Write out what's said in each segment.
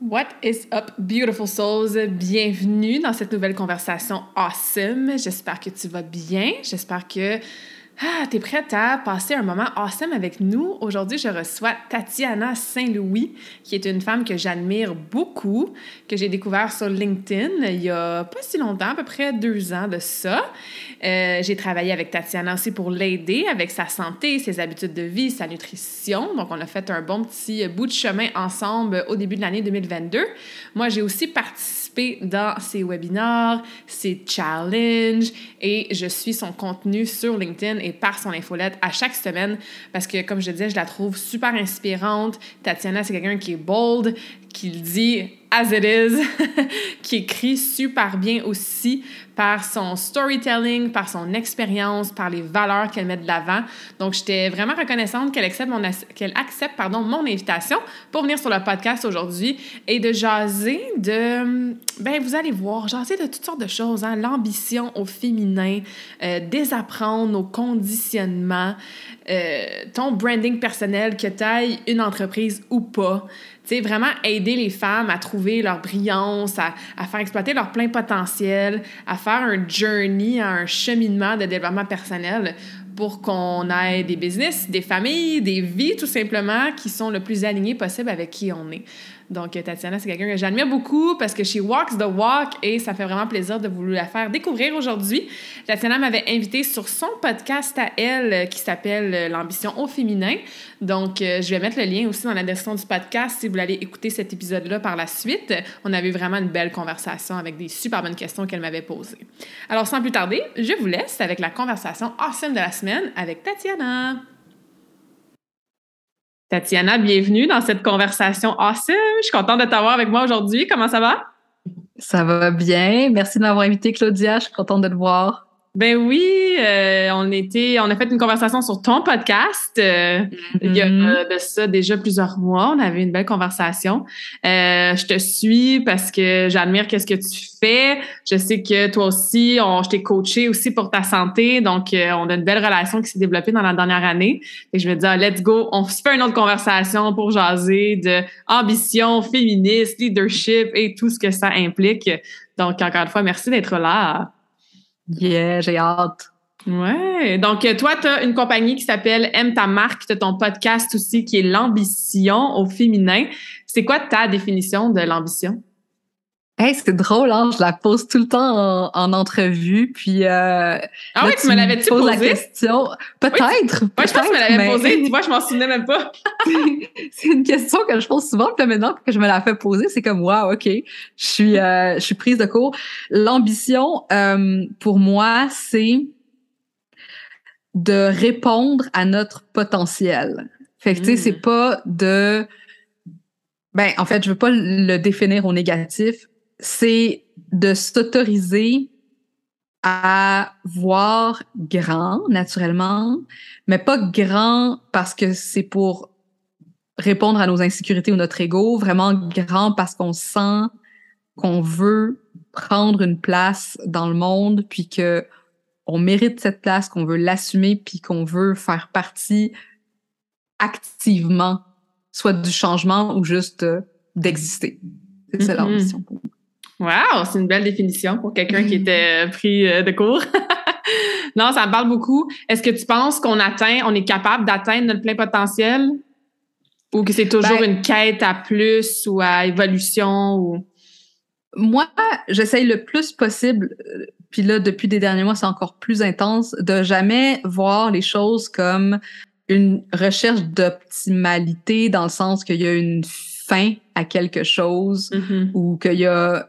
What is up, beautiful souls? Bienvenue dans cette nouvelle conversation awesome. J'espère que tu vas bien. J'espère que t'es prête à passer un moment awesome avec nous. Aujourd'hui, je reçois Tatiana Saint-Louis, qui est une femme que j'admire beaucoup, que j'ai découvert sur LinkedIn il y a pas si longtemps, à peu près 2 ans de ça. J'ai travaillé avec Tatiana aussi pour l'aider avec sa santé, ses habitudes de vie, sa nutrition. Donc, on a fait un bon petit bout de chemin ensemble au début de l'année 2022. Moi, j'ai aussi participé dans ses webinars, ses challenges, et je suis son contenu sur LinkedIn et par son infolette à chaque semaine parce que, comme je disais, je la trouve super inspirante. Tatiana, c'est quelqu'un qui est bold, qui le dit as it is, qui écrit super bien aussi par son storytelling, par son expérience, par les valeurs qu'elle met de l'avant. Donc, j'étais vraiment reconnaissante qu'elle accepte mon invitation pour venir sur le podcast aujourd'hui et de jaser de... Bien, vous allez voir, jaser de toutes sortes de choses, hein? L'ambition au féminin, désapprendre nos conditionnements, ton branding personnel, que t'ailles une entreprise ou pas. Tu sais, vraiment aider les femmes à trouver leur brillance, à faire exploiter leur plein potentiel, à faire un journey, un cheminement de développement personnel pour qu'on ait des business, des familles, des vies tout simplement qui sont le plus alignées possible avec qui on est. Donc, Tatiana, c'est quelqu'un que j'admire beaucoup parce que she walks the walk et ça fait vraiment plaisir de vous la faire découvrir aujourd'hui. Tatiana m'avait invitée sur son podcast à elle qui s'appelle L'ambition au féminin. Donc, je vais mettre le lien aussi dans la description du podcast si vous voulez aller écouter cet épisode-là par la suite. On avait vraiment une belle conversation avec des super bonnes questions qu'elle m'avait posées. Alors, sans plus tarder, je vous laisse avec la conversation awesome de la semaine avec Tatiana. Tatiana, bienvenue dans cette conversation awesome. Je suis contente de t'avoir avec moi aujourd'hui. Comment ça va? Ça va bien. Merci de m'avoir invitée, Claudia. Je suis contente de te voir. Ben oui, on a fait une conversation sur ton podcast il y a de ça déjà plusieurs mois. On avait une belle conversation. Je te suis parce que j'admire qu'est-ce que tu fais. Je sais que toi aussi, je t'ai coachée aussi pour ta santé. Donc, on a une belle relation qui s'est développée dans la dernière année. Et je me dis, let's go, on se fait une autre conversation pour jaser de ambition, féministe, leadership et tout ce que ça implique. Donc, encore une fois, merci d'être là. Yeah, j'ai hâte. Ouais. Donc, toi, tu as une compagnie qui s'appelle Aime ta marque. Tu as ton podcast aussi qui est L'ambition au féminin. C'est quoi ta définition de l'ambition? Hey, c'est drôle, hein? Je la pose tout le temps en entrevue. Puis, ah oui, tu me l'avais-tu posé? La question. Peut-être. Oui, je pense que tu me l'avais posée. Tu vois, je m'en souvenais même pas. C'est une question que je pose souvent. Puis maintenant que je me la fais poser, c'est comme, wow, OK. Je suis prise de court. L'ambition, pour moi, c'est de répondre à notre potentiel. Fait que, tu sais, c'est pas de... Ben, en fait, je veux pas le définir au négatif. C'est de s'autoriser à voir grand, naturellement, mais pas grand parce que c'est pour répondre à nos insécurités ou notre ego, vraiment grand parce qu'on sent qu'on veut prendre une place dans le monde, puis que on mérite cette place, qu'on veut l'assumer, puis qu'on veut faire partie activement, soit du changement ou juste d'exister. C'est ça l'ambition pour moi. Wow, c'est une belle définition pour quelqu'un qui était pris de court. Non, ça me parle beaucoup. Est-ce que tu penses on est capable d'atteindre notre plein potentiel? Ou que c'est toujours une quête à plus ou à évolution? Ou... Moi, j'essaye le plus possible, puis là, depuis des derniers mois, c'est encore plus intense, de jamais voir les choses comme une recherche d'optimalité dans le sens qu'il y a une fin à quelque chose ou qu'il y a...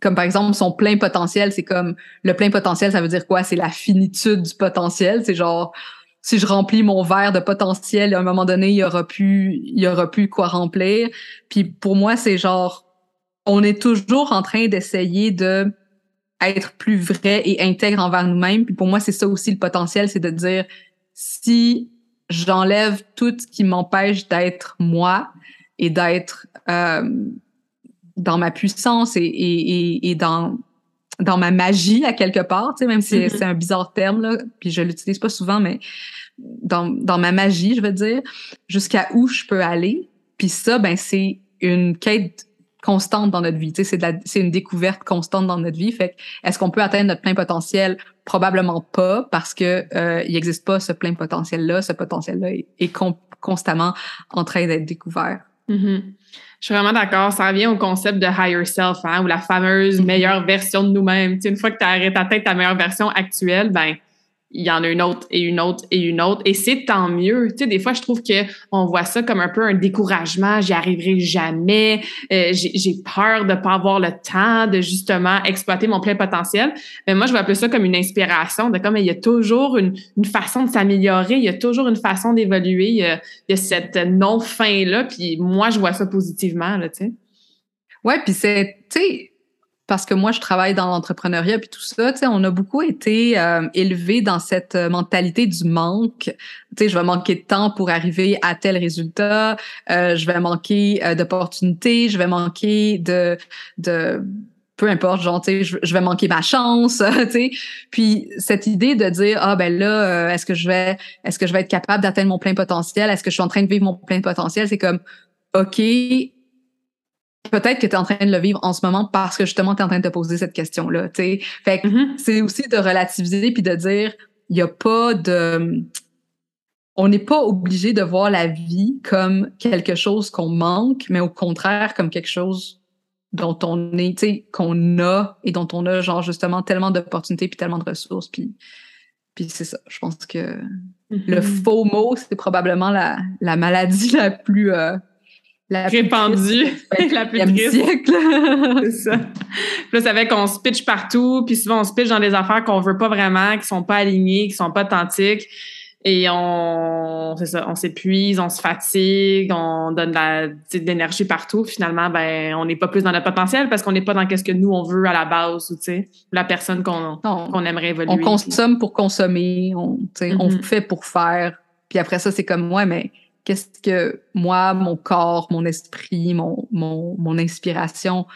comme par exemple son plein potentiel, c'est comme le plein potentiel, ça veut dire quoi? C'est la finitude du potentiel. C'est genre, si je remplis mon verre de potentiel, à un moment donné, il y aura plus quoi remplir. Puis pour moi, c'est genre, on est toujours en train d'essayer de être plus vrai et intègre envers nous-mêmes. Puis pour moi, c'est ça aussi le potentiel, c'est de dire, si j'enlève tout ce qui m'empêche d'être moi et d'être dans ma puissance et dans ma magie à quelque part, tu sais, même si c'est un bizarre terme là, puis je l'utilise pas souvent, mais dans ma magie, je veux dire, jusqu'à où je peux aller. Puis ça, ben c'est une quête constante dans notre vie, tu sais, c'est une découverte constante dans notre vie. Fait que, est-ce qu'on peut atteindre notre plein potentiel? Probablement pas, parce que il n'existe pas ce plein potentiel-là. Ce potentiel-là est constamment en train d'être découvert. Mm-hmm. Je suis vraiment d'accord. Ça revient au concept de higher self, hein, ou la fameuse meilleure version de nous-mêmes. Tu sais, une fois que tu as atteint ta meilleure version actuelle, ben il y en a une autre et une autre et une autre. Et c'est tant mieux. Tu sais, des fois, je trouve qu'on voit ça comme un peu un découragement. J'y arriverai jamais. J'ai peur de pas avoir le temps de justement exploiter mon plein potentiel. Mais moi, je vais appeler ça comme une inspiration de comme il y a toujours une façon de s'améliorer. Il y a toujours une façon d'évoluer. Il y a cette non-fin-là. Puis moi, je vois ça positivement, là, tu sais. Ouais, puis c'est, tu sais... Parce que moi, je travaille dans l'entrepreneuriat puis tout ça, tu sais, on a beaucoup été élevés dans cette mentalité du manque. Tu sais, je vais manquer de temps pour arriver à tel résultat, je vais manquer d'opportunités, je vais manquer de peu importe, genre, tu sais, je vais manquer ma chance, tu sais. Puis cette idée de dire, ah ben là, est-ce que je vais être capable d'atteindre mon plein potentiel, est-ce que je suis en train de vivre mon plein potentiel, c'est comme, ok. Peut-être que tu es en train de le vivre en ce moment parce que justement tu es en train de te poser cette question-là, tu sais. Fait que c'est aussi de relativiser puis de dire on n'est pas obligé de voir la vie comme quelque chose qu'on manque, mais au contraire comme quelque chose dont on est, tu sais, qu'on a et dont on a genre justement tellement d'opportunités puis tellement de ressources puis c'est ça. Je pense que le FOMO, c'est probablement la maladie la plus la répandue, la plus triste. Siècle. C'est ça. Puis là, ça fait qu'on se pitche partout, puis souvent on se pitche dans des affaires qu'on veut pas vraiment, qui sont pas alignées, qui sont pas authentiques, et on s'épuise, on se fatigue, on donne de l'énergie partout. Finalement, ben on n'est pas plus dans notre potentiel parce qu'on n'est pas dans qu'est-ce que nous on veut à la base, ou tu sais, la personne qu'on aimerait évoluer. On consomme pour consommer, on fait pour faire, puis après ça c'est comme ouais, mais qu'est-ce que moi, mon corps, mon esprit, mon inspiration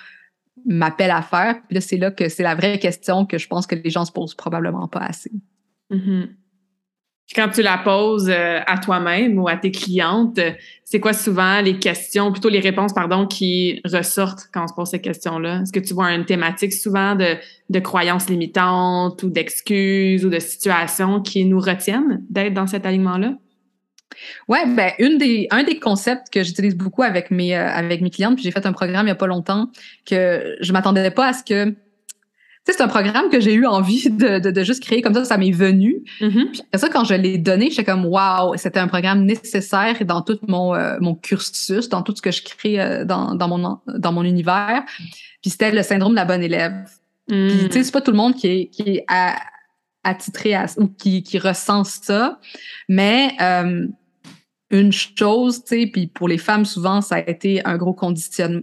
m'appelle à faire? Puis là que c'est la vraie question que je pense que les gens se posent probablement pas assez. Mm-hmm. Puis quand tu la poses à toi-même ou à tes clientes, c'est quoi souvent les réponses, pardon, qui ressortent quand on se pose ces questions-là? Est-ce que tu vois une thématique souvent de croyances limitantes ou d'excuses ou de situations qui nous retiennent d'être dans cet alignement-là? Ouais, ben un des concepts que j'utilise beaucoup avec mes clientes, puis j'ai fait un programme il y a pas longtemps que je m'attendais pas à ce que, tu sais, c'est un programme que j'ai eu envie de juste créer comme ça m'est venu. Puis après ça, quand je l'ai donné, j'étais comme waouh, c'était un programme nécessaire dans tout mon cursus, dans tout ce que je crée dans mon univers. Puis c'était le syndrome de la bonne élève. Puis tu sais, c'est pas tout le monde qui est attitré à ou qui ressent ça, mais une chose, tu sais, puis pour les femmes, souvent, ça a été un gros conditionnement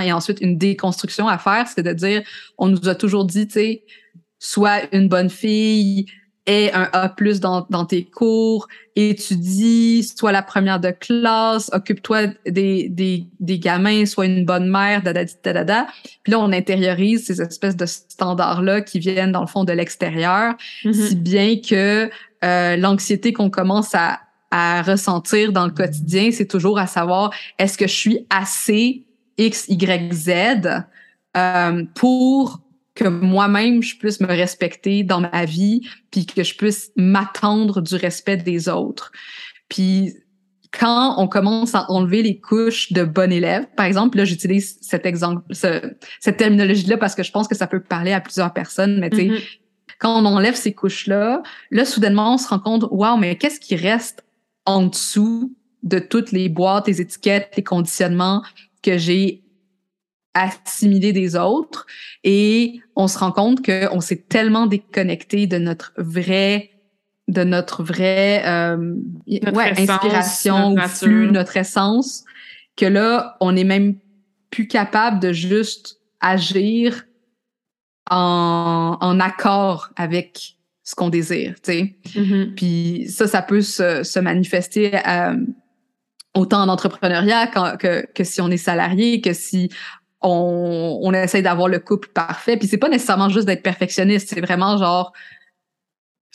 et ensuite une déconstruction à faire, c'est de dire, on nous a toujours dit, tu sais, sois une bonne fille, aie un A+ dans tes cours, étudie, sois la première de classe, occupe-toi des gamins, sois une bonne mère, Puis là, on intériorise ces espèces de standards-là qui viennent, dans le fond, de l'extérieur, si bien que l'anxiété qu'on commence à ressentir dans le quotidien, c'est toujours à savoir est-ce que je suis assez X, Y, Z pour que moi-même, je puisse me respecter dans ma vie puis que je puisse m'attendre du respect des autres. Puis quand on commence à enlever les couches de bon élève, par exemple, là, j'utilise cette terminologie-là parce que je pense que ça peut parler à plusieurs personnes, mais tu sais, quand on enlève ces couches-là, soudainement, on se rend compte « Wow, mais qu'est-ce qui reste ?» en dessous de toutes les boîtes, les étiquettes, les conditionnements que j'ai assimilés des autres. Et on se rend compte qu'on s'est tellement déconnecté de notre vraie inspiration, notre flux, notre essence, que là, on n'est même plus capable de juste agir en accord avec ce qu'on désire, tu sais. Mm-hmm. Puis ça peut se manifester autant en entrepreneuriat que si on est salarié, que si on essaie d'avoir le couple parfait. Puis c'est pas nécessairement juste d'être perfectionniste, c'est vraiment genre...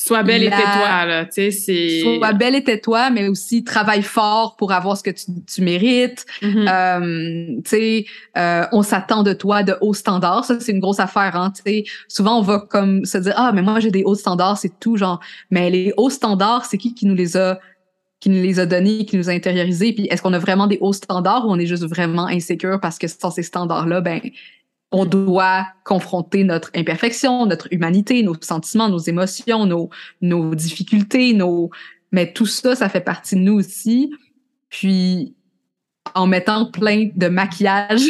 Sois belle et tais-toi, là, tu sais, c'est... Sois belle et tais-toi, mais aussi travaille fort pour avoir ce que tu mérites. Mm-hmm. Tu sais, on s'attend de toi de hauts standards. Ça, c'est une grosse affaire, hein, tu sais. Souvent, on va comme se dire, mais moi, j'ai des hauts standards, c'est tout, genre... Mais les hauts standards, c'est qui nous les a donnés, qui nous a intériorisés? Puis est-ce qu'on a vraiment des hauts standards ou on est juste vraiment insécure parce que sans ces standards-là, ben... On doit confronter notre imperfection, notre humanité, nos sentiments, nos émotions, nos difficultés, mais tout ça, ça fait partie de nous aussi. Puis, en mettant plein de maquillage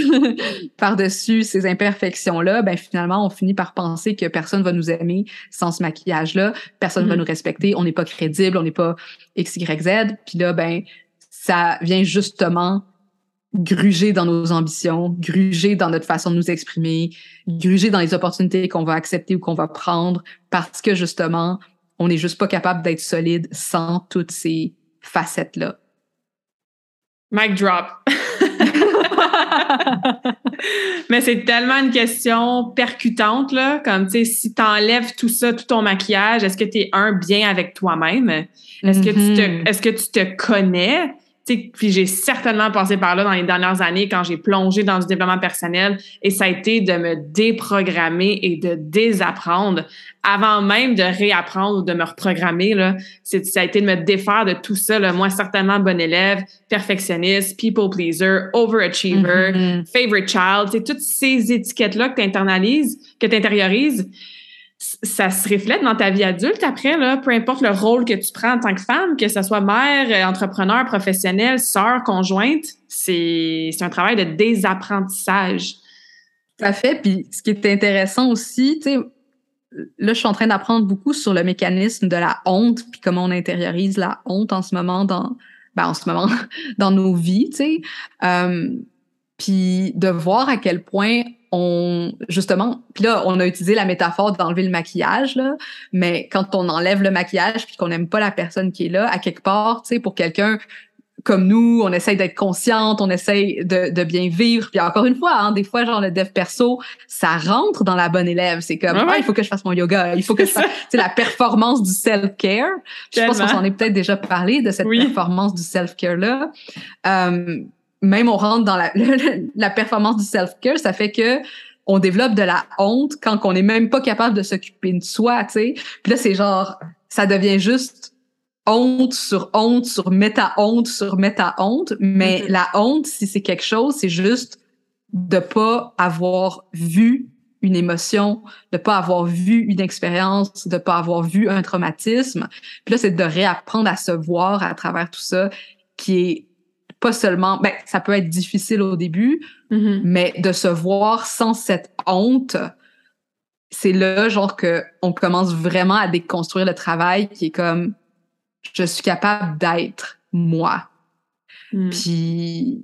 par-dessus ces imperfections-là, ben finalement, on finit par penser que personne va nous aimer sans ce maquillage-là, personne va nous respecter, on n'est pas crédible, on n'est pas X, Y, Z. Puis là, ben ça vient justement gruger dans nos ambitions, gruger dans notre façon de nous exprimer, gruger dans les opportunités qu'on va accepter ou qu'on va prendre, parce que justement, on n'est juste pas capable d'être solide sans toutes ces facettes-là. Mic drop. Mais c'est tellement une question percutante, là, comme, tu sais, si t'enlèves tout ça, tout ton maquillage, est-ce que t'es bien avec toi-même? Est-ce que tu te connais? Puis j'ai certainement passé par là dans les dernières années quand j'ai plongé dans du développement personnel, et ça a été de me déprogrammer et de désapprendre avant même de réapprendre ou de me reprogrammer. Là, ça a été de me défaire de tout ça. Là. Moi, certainement, bonne élève, perfectionniste, people pleaser, overachiever, favorite child. C'est toutes ces étiquettes-là que tu internalises, que tu intériorises. Ça se reflète dans ta vie adulte après, là, peu importe le rôle que tu prends en tant que femme, que ce soit mère, entrepreneur, professionnelle, sœur, conjointe, c'est un travail de désapprentissage. Tout à fait. Puis ce qui est intéressant aussi, tu sais, là, je suis en train d'apprendre beaucoup sur le mécanisme de la honte, puis comment on intériorise la honte en ce moment dans nos vies, tu sais. Puis de voir à quel point puis là, on a utilisé la métaphore d'enlever le maquillage, là, mais quand on enlève le maquillage puis qu'on n'aime pas la personne qui est là, à quelque part, tu sais, pour quelqu'un comme nous, on essaye d'être consciente, on essaye de bien vivre. Puis encore une fois, hein, des fois, genre le dev perso, ça rentre dans la bonne élève. C'est comme, il faut que je fasse mon yoga, il faut que je fasse... Tu sais, la performance du self-care. Je pense qu'on s'en est peut-être déjà parlé de cette performance du self-care-là. Même on rentre dans la performance du self-care, ça fait que on développe de la honte quand on n'est même pas capable de s'occuper de soi, tu sais. Puis là, c'est genre, ça devient juste honte sur honte sur méta-honte sur méta-honte. Mais la honte, si c'est quelque chose, c'est juste de pas avoir vu une émotion, de pas avoir vu une expérience, de pas avoir vu un traumatisme. Puis là, c'est de réapprendre à se voir à travers tout ça, qui est pas seulement, ça peut être difficile au début, mais de se voir sans cette honte, c'est là, genre, que on commence vraiment à déconstruire le travail qui est comme, je suis capable d'être moi. Puis,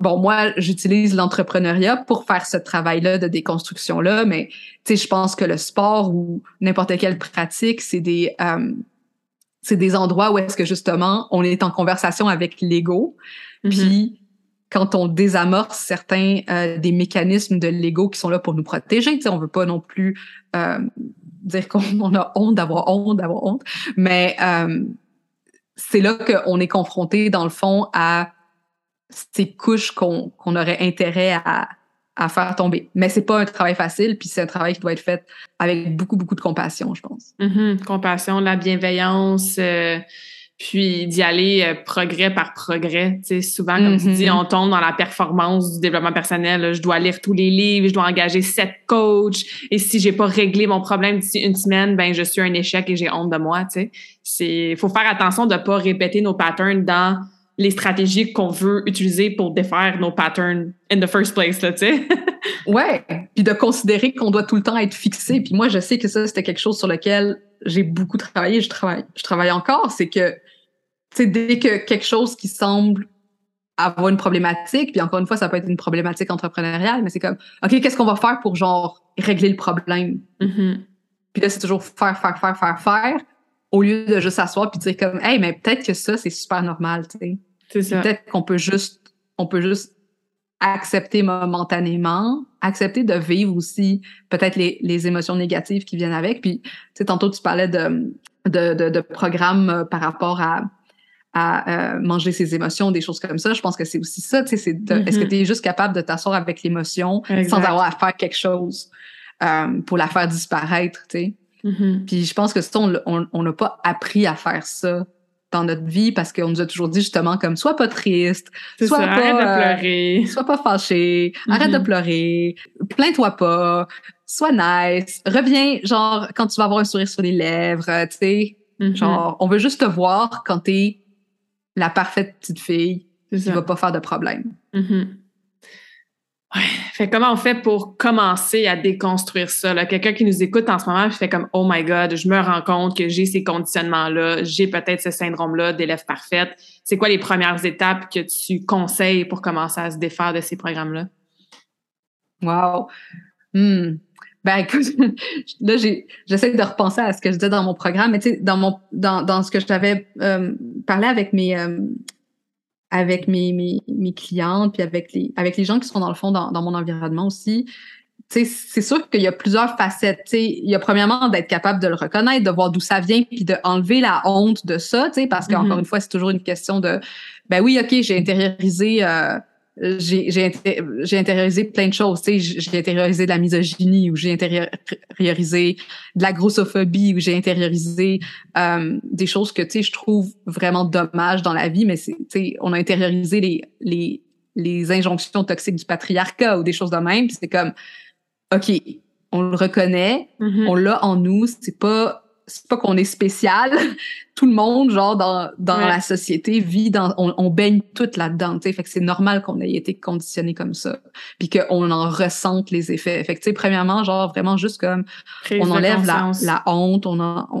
moi, j'utilise l'entrepreneuriat pour faire ce travail-là de déconstruction-là, mais, tu sais, je pense que le sport ou n'importe quelle pratique, c'est des endroits où est-ce que, justement, on est en conversation avec l'ego. Puis, quand on désamorce certains des mécanismes de l'ego qui sont là pour nous protéger, tu sais, on veut pas non plus dire qu'on a honte d'avoir honte. Mais c'est là qu'on est confronté, dans le fond, à ces couches qu'on aurait intérêt à faire tomber. Mais c'est pas un travail facile, puis c'est un travail qui doit être fait avec beaucoup, beaucoup de compassion, je pense. Compassion, la bienveillance, puis d'y aller progrès par progrès. Tu sais, souvent, comme tu dis, on tombe dans la performance du développement personnel. Là, je dois lire tous les livres, je dois engager 7 coachs, et si j'ai pas réglé mon problème d'ici une semaine, je suis un échec et j'ai honte de moi, tu sais. Faut faire attention de pas répéter nos patterns dans les stratégies qu'on veut utiliser pour défaire nos patterns in the first place, là, tu sais. Ouais, puis de considérer qu'on doit tout le temps être fixé. Puis moi, je sais que ça, c'était quelque chose sur lequel j'ai beaucoup travaillé, je travaille encore, c'est que, tu sais, dès que quelque chose qui semble avoir une problématique, puis encore une fois, ça peut être une problématique entrepreneuriale, mais c'est comme, OK, qu'est-ce qu'on va faire pour, genre, régler le problème? Mm-hmm. Puis là, c'est toujours faire, au lieu de juste s'asseoir puis dire comme, hey, mais peut-être que ça, c'est super normal, tu sais. C'est ça. Peut-être qu'on peut juste, accepter momentanément, accepter de vivre aussi peut-être les émotions négatives qui viennent avec. Puis, tu sais, tantôt, tu parlais de programmes par rapport à manger ses émotions, des choses comme ça. Je pense que c'est aussi ça, tu sais, c'est de, mm-hmm. Est-ce que tu es juste capable de t'asseoir avec l'émotion sans avoir à faire quelque chose pour la faire disparaître, tu sais. Mm-hmm. Puis je pense que ça, on n'a pas appris à faire ça dans notre vie parce qu'on nous a toujours dit justement comme, sois pas triste, arrête de pleurer, sois pas fâché, mm-hmm. arrête de pleurer, plains-toi pas, sois nice, reviens genre quand tu vas avoir un sourire sur les lèvres, tu sais, mm-hmm. genre on veut juste te voir quand t'es la parfaite petite fille qui va pas faire de problème. Mm-hmm. Ouais. Fait comment on fait pour commencer à déconstruire ça, là? Quelqu'un qui nous écoute en ce moment, puis fait comme, oh my God, je me rends compte que j'ai ces conditionnements-là, j'ai peut-être ce syndrome-là d'élève parfaite. C'est quoi les premières étapes que tu conseilles pour commencer à se défaire de ces programmes-là? Wow! Ben écoute, là, j'essaie de repenser à ce que je disais dans mon programme, mais tu sais, dans ce que je t'avais parlé avec mes clientes, puis avec les gens qui sont dans le fond, dans mon environnement aussi. Tu sais, c'est sûr qu'il y a plusieurs facettes. Tu sais, il y a premièrement d'être capable de le reconnaître, de voir d'où ça vient, puis d'enlever la honte de ça, tu sais, parce qu'encore mm-hmm. une fois, c'est toujours une question de, ben oui, OK, j'ai intériorisé... J'ai intériorisé plein de choses, tu sais, j'ai intériorisé de la misogynie, ou j'ai intériorisé de la grossophobie, ou j'ai intériorisé des choses que, tu sais, je trouve vraiment dommage dans la vie, mais c'est, tu sais, on a intériorisé les injonctions toxiques du patriarcat ou des choses de même, puis c'est comme, OK, on le reconnaît, mm-hmm. on l'a en nous, c'est pas qu'on est spécial, tout le monde genre dans la société vit on baigne tout là-dedans, tu sais, fait que c'est normal qu'on ait été conditionné comme ça, puis qu'on en ressente les effets. Fait que tu sais, premièrement, genre vraiment juste comme on enlève la honte, on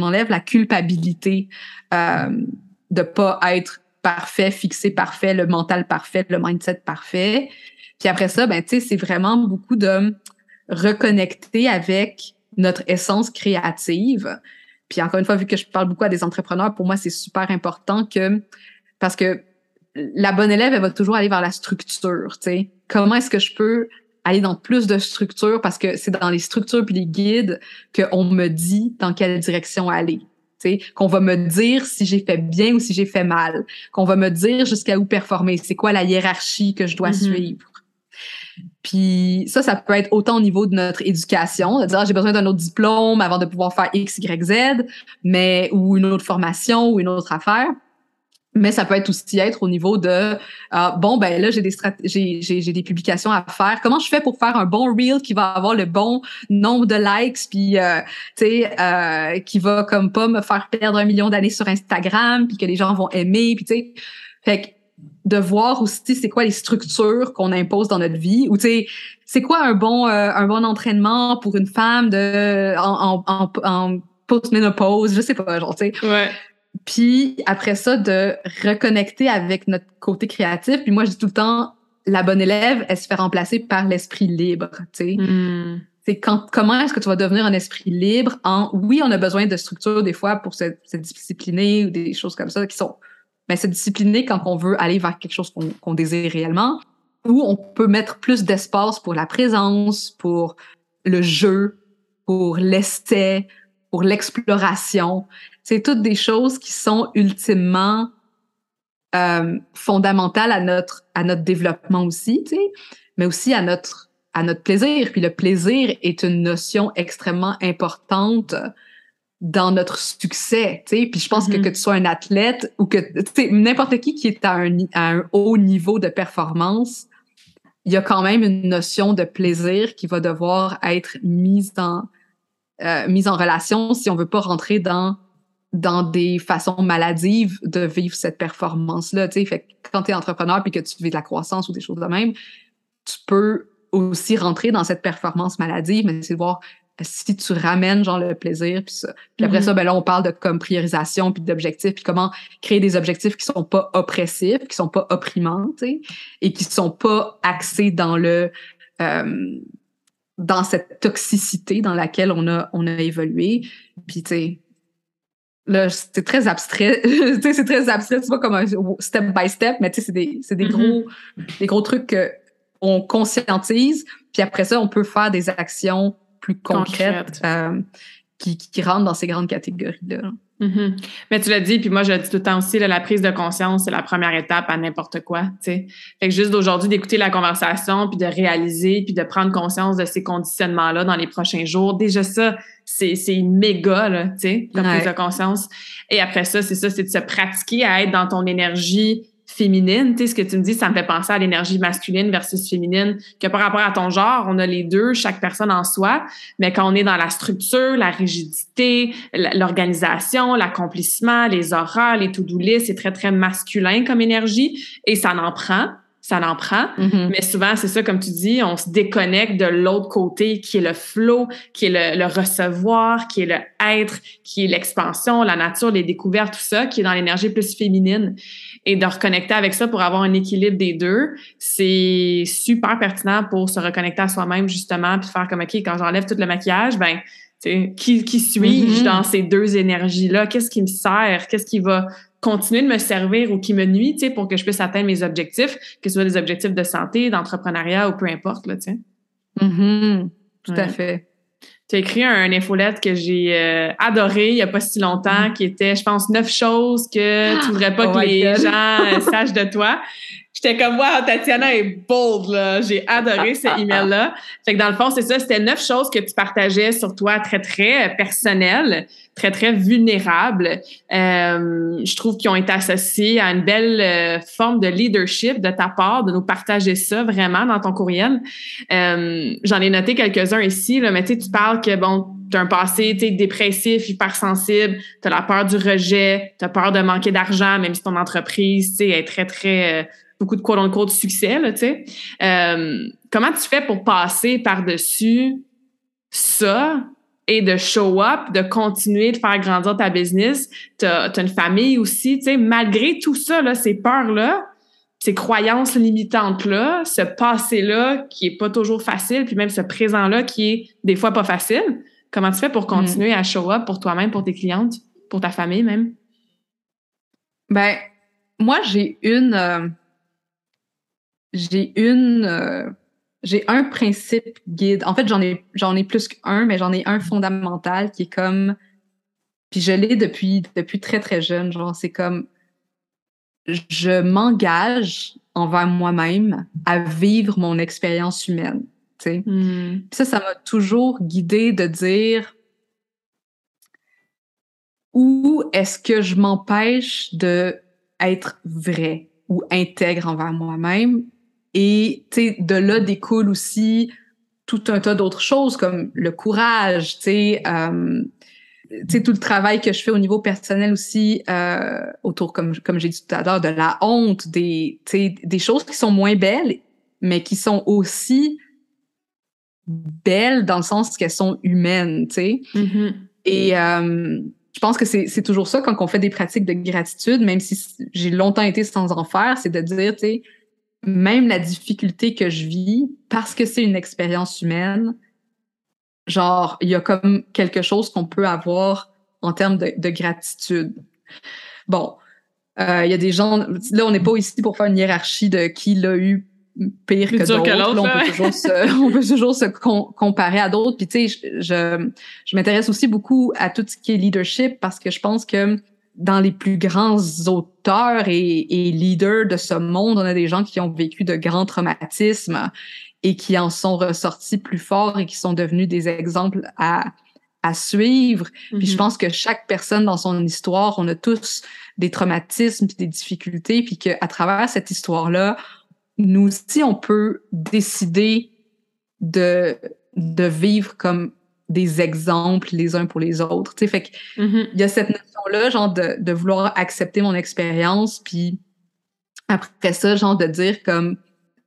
enlève la culpabilité de pas être parfait, fixé parfait, le mental parfait, le mindset parfait. Puis après ça, ben tu sais, c'est vraiment beaucoup de reconnecter avec notre essence créative. Puis encore une fois, vu que je parle beaucoup à des entrepreneurs, pour moi, c'est super important parce que la bonne élève, elle va toujours aller vers la structure, tu sais. Comment est-ce que je peux aller dans plus de structures? Parce que c'est dans les structures puis les guides qu'on me dit dans quelle direction aller, tu sais. Qu'on va me dire si j'ai fait bien ou si j'ai fait mal. Qu'on va me dire jusqu'à où performer. C'est quoi la hiérarchie que je dois mm-hmm. suivre? Puis ça peut être autant au niveau de notre éducation, de dire j'ai besoin d'un autre diplôme avant de pouvoir faire X, Y, Z, mais ou une autre formation ou une autre affaire. Mais ça peut être aussi au niveau de bon ben là j'ai des publications à faire. Comment je fais pour faire un bon reel qui va avoir le bon nombre de likes, puis tu sais qui va comme pas me faire perdre 1 million d'années sur Instagram, puis que les gens vont aimer, puis tu sais. Fait que de voir aussi c'est quoi les structures qu'on impose dans notre vie, ou tu sais c'est quoi un bon entraînement pour une femme en post-ménopause, je sais pas, genre, tu sais. Ouais. Puis après ça, de reconnecter avec notre côté créatif. Puis moi je dis tout le temps, la bonne élève, elle se fait remplacer par l'esprit libre, tu sais. C'est comment est-ce que tu vas devenir un esprit libre? Oui, on a besoin de structures des fois pour se discipliner ou des choses comme ça qui sont... Mais se discipliner quand on veut aller vers quelque chose qu'on désire réellement, où on peut mettre plus d'espace pour la présence, pour le jeu, pour l'essai, pour l'exploration. C'est toutes des choses qui sont ultimement fondamentales à notre développement aussi, tu sais, mais aussi à notre plaisir. Puis le plaisir est une notion extrêmement importante dans notre succès, tu sais. Puis je pense que tu sois un athlète ou que, tu sais, n'importe qui est à un haut niveau de performance, il y a quand même une notion de plaisir qui va devoir être mise en relation si on veut pas rentrer dans dans des façons maladives de vivre cette performance-là, tu sais. Fait que quand t'es entrepreneur puis que tu vis de la croissance ou des choses de même, tu peux aussi rentrer dans cette performance maladive, mais c'est de voir si tu ramènes, genre, le plaisir puis ça. Puis après ça, ben là, on parle de comme priorisation puis d'objectifs puis comment créer des objectifs qui sont pas oppressifs, qui sont pas opprimants, tu sais, et qui sont pas axés dans le... dans cette toxicité dans laquelle on a évolué. Puis, tu sais, là, c'est très abstrait. Tu sais, c'est très abstrait, c'est pas comme un step by step, mais tu sais, c'est des gros trucs qu'on conscientise. Puis après ça, on peut faire des actions plus concrètes qui rentrent dans ces grandes catégories-là. Mm-hmm. Mais tu l'as dit, puis moi je le dis tout le temps aussi, là, la prise de conscience, c'est la première étape à n'importe quoi, tu sais. Fait que juste d'aujourd'hui d'écouter la conversation, puis de réaliser, puis de prendre conscience de ces conditionnements-là dans les prochains jours, déjà ça, c'est méga, là, tu sais, comme prise de conscience. Et après ça, c'est de se pratiquer à être dans ton énergie féminine, tu sais, ce que tu me dis, ça me fait penser à l'énergie masculine versus féminine, que par rapport à ton genre, on a les deux, chaque personne en soi, mais quand on est dans la structure, la rigidité, l'organisation, l'accomplissement, les horaires, les to-do list, c'est très, très masculin comme énergie, et ça en prend, mais souvent, c'est ça, comme tu dis, on se déconnecte de l'autre côté qui est le flow, qui est le recevoir, qui est le être, qui est l'expansion, la nature, les découvertes, tout ça, qui est dans l'énergie plus féminine. Et de reconnecter avec ça pour avoir un équilibre des deux, c'est super pertinent pour se reconnecter à soi-même, justement, puis faire comme, OK, quand j'enlève tout le maquillage, ben, tu sais, qui suis-je dans ces deux énergies-là? Qu'est-ce qui me sert? Qu'est-ce qui va continuer de me servir ou qui me nuit, tu sais, pour que je puisse atteindre mes objectifs, que ce soit des objectifs de santé, d'entrepreneuriat ou peu importe, là, tu sais. Tout à fait. Tu as écrit une infolette que j'ai adorée il n'y a pas si longtemps, qui était, je pense, 9 choses que tu voudrais pas que les gens sachent de toi. J'étais comme, wow, Tatiana est bold, là. J'ai adoré ce email-là. Fait que dans le fond, c'est ça, c'était 9 choses que tu partageais sur toi très, très personnelles, très, très vulnérables. Je trouve qu'ils ont été associés à une belle forme de leadership de ta part, de nous partager ça vraiment dans ton courriel. J'en ai noté quelques-uns ici, là, mais tu sais, tu parles que, bon, t'as un passé, t'es dépressif, hypersensible, t'as la peur du rejet, t'as peur de manquer d'argent, même si ton entreprise, tu sais, est très, très... beaucoup de quote-unquote succès, là, tu sais. Comment tu fais pour passer par-dessus ça et de show up, de continuer de faire grandir ta business? T'as une famille aussi, tu sais. Malgré tout ça, là, ces peurs-là, ces croyances limitantes-là, ce passé-là qui est pas toujours facile, puis même ce présent-là qui est des fois pas facile, comment tu fais pour continuer à show up pour toi-même, pour tes clientes, pour ta famille même? Ben, moi, j'ai un principe guide. En fait, j'en ai plus qu'un, mais j'en ai un fondamental qui est comme, puis je l'ai depuis très, très jeune. Genre, c'est comme, je m'engage envers moi-même à vivre mon expérience humaine, tu sais. Puis ça m'a toujours guidée de dire, où est-ce que je m'empêche d'être vraie ou intègre envers moi-même? Et, tu sais, de là découle aussi tout un tas d'autres choses comme le courage, tu sais, tout le travail que je fais au niveau personnel aussi, autour, comme j'ai dit tout à l'heure, de la honte, des choses qui sont moins belles, mais qui sont aussi belles dans le sens qu'elles sont humaines, tu sais. Et je pense que c'est toujours ça quand on fait des pratiques de gratitude, même si j'ai longtemps été sans en faire, c'est de dire, tu sais, même la difficulté que je vis, parce que c'est une expérience humaine, genre, il y a comme quelque chose qu'on peut avoir en termes de gratitude. Bon, il y a des gens... Là, on n'est pas ici pour faire une hiérarchie de qui l'a eu pire que d'autres. Là, on peut toujours se comparer à d'autres. Puis, tu sais, je m'intéresse aussi beaucoup à tout ce qui est leadership parce que je pense que dans les plus grands auteurs et leaders de ce monde, on a des gens qui ont vécu de grands traumatismes et qui en sont ressortis plus forts et qui sont devenus des exemples à suivre. Puis je pense que chaque personne dans son histoire, on a tous des traumatismes puis des difficultés, puis qu'à travers cette histoire-là, nous aussi, on peut décider de vivre comme des exemples les uns pour les autres. Tu sais, fait que il y a cette notion-là, genre de vouloir accepter mon expérience, puis après ça, genre de dire comme